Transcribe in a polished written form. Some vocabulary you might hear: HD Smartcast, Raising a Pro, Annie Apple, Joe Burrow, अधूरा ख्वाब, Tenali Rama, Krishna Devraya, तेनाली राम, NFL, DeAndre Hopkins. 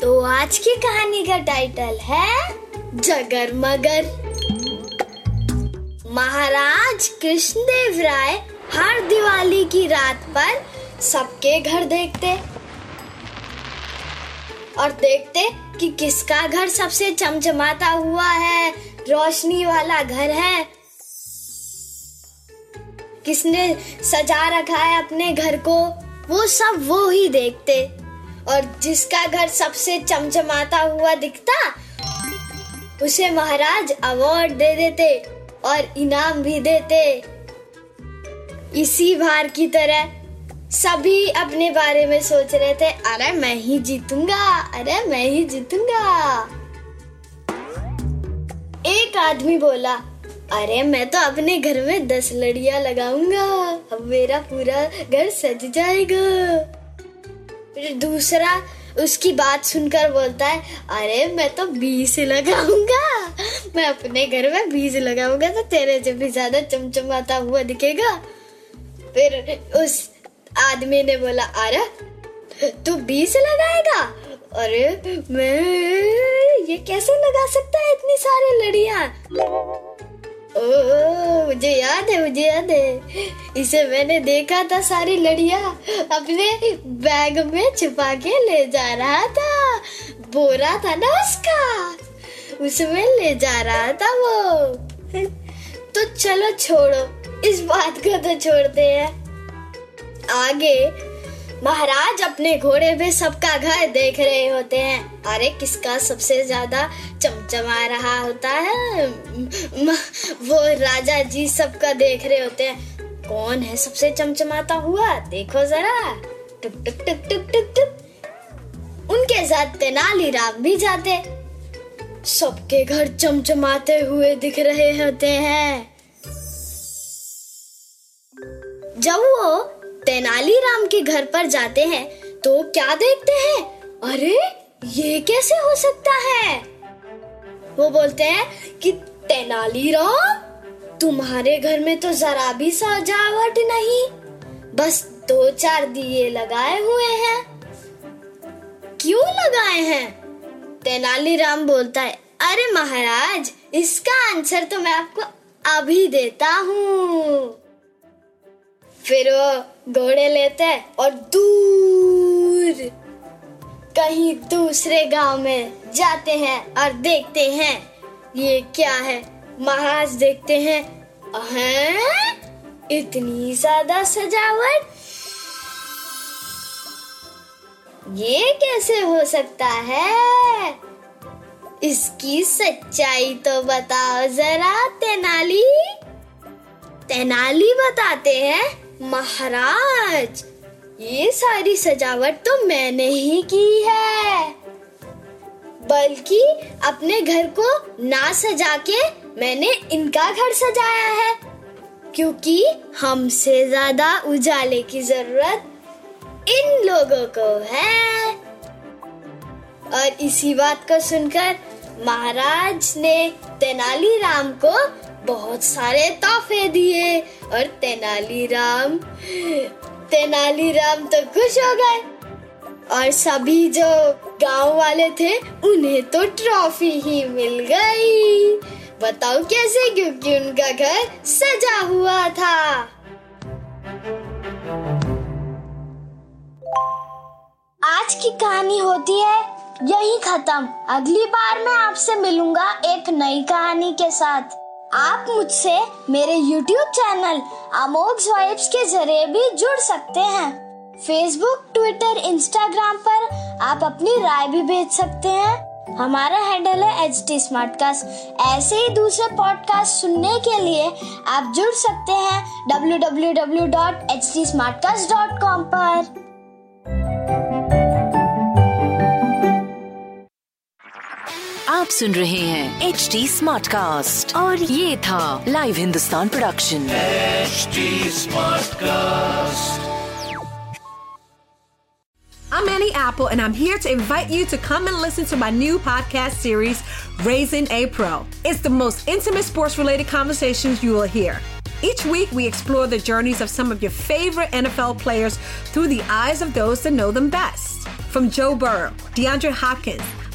तो आज की कहानी का टाइटल है जगर मगर। महाराज कृष्ण देवराय हर दिवाली की रात पर सबके घर देखते और देखते कि किसका घर सबसे चमचमाता हुआ है, रोशनी वाला घर है, किसने सजा रखा है अपने घर को, वो सब वो ही देखते। और जिसका घर सबसे चमचमाता हुआ दिखता, उसे महाराज अवार्ड दे देते और इनाम भी देते। इसी बार की तरह सभी अपने बारे में सोच रहे थे, अरे मैं ही जीतूंगा, अरे मैं ही जीतूंगा। एक आदमी बोला, अरे मैं तो अपने घर में 10 लड़ियां लगाऊंगा, अब मेरा पूरा घर सज जाएगा। फिर दूसरा उसकी बात सुनकर बोलता है, अरे मैं तो 20 लगाऊंगा, मैं अपने घर में 20 लगाऊंगा तो तेरे से भी ज्यादा चमचमाता हुआ दिखेगा। फिर उस आदमी ने बोला, अरे तू 20 लगाएगा, अरे मैं ये कैसे लगा सकता है इतनी सारी लड़ियां। ओ मुझे याद है, इसे मैंने देखा था, सारी लड़ियां अपने बैग में छुपा के ले जा रहा था, बोरा था ना उसका, उसमें ले जा रहा था वो। तो चलो छोड़ो, इस बात को तो छोड़ते हैं। आगे महाराज अपने घोड़े पे सबका घर देख रहे होते हैं, अरे किसका सबसे ज्यादा चमचमा रहा होता है। वो राजा जी सबका देख रहे होते हैं, कौन है सबसे चमचमाता हुआ, देखो जरा, टुक टुक टुक टुक टुक टुक। उनके साथ तेनाली राम भी जाते, सबके घर चमचमाते हुए दिख रहे होते हैं। जब वो तेनाली राम के घर पर जाते हैं तो क्या देखते हैं, अरे ये कैसे हो सकता है। वो बोलते हैं कि तेनाली राम, तुम्हारे घर में तो जरा भी सजावट नहीं, बस 2-4 दिए लगाए हुए हैं, क्यों लगाए हैं। तेनाली राम बोलता है, अरे महाराज इसका आंसर तो मैं आपको अभी देता हूँ। फिर वो घोड़े लेते हैं और दूर कहीं दूसरे गांव में जाते हैं और देखते हैं ये क्या है। महाराज देखते हैं, अहें इतनी ज्यादा सजावट, ये कैसे हो सकता है, इसकी सच्चाई तो बताओ जरा तेनाली। तेनाली बताते हैं, महाराज ये सारी सजावट तो मैंने ही की है, बल्कि अपने घर को ना सजा के मैंने इनका घर सजाया है, क्योंकि हमसे ज्यादा उजाले की जरूरत इन लोगों को है। और इसी बात को सुनकर महाराज ने तेनाली राम को बहुत सारे तोहफे दिए और तेनाली राम तो खुश हो गए और सभी जो गांव वाले थे उन्हें तो ट्रॉफी ही मिल गई। बताओ कैसे, क्योंकि उनका घर सजा हुआ था। आज की कहानी होती है यही खत्म। अगली बार मैं आपसे मिलूंगा एक नई कहानी के साथ। आप मुझसे मेरे YouTube चैनल अमोघ वाइब्स के जरिए भी जुड़ सकते हैं। Facebook, Twitter, Instagram पर आप अपनी राय भी भेज सकते हैं। हमारा हैंडल है HD Smartcast। ऐसे ही दूसरे पॉडकास्ट सुनने के लिए आप जुड़ सकते हैं www.hdsmartcast.com पर। आप सुन रहे हैं HD Smartcast और ये था live Hindustan production HD Smartcast. I'm Annie Apple, and I'm here to invite you to come and listen to my new podcast series, Raising a Pro. It's the most intimate sports-related conversations you will hear. Each week, we explore the journeys of some of your favorite NFL players through the eyes of those that know them best. From Joe Burrow, DeAndre Hopkins,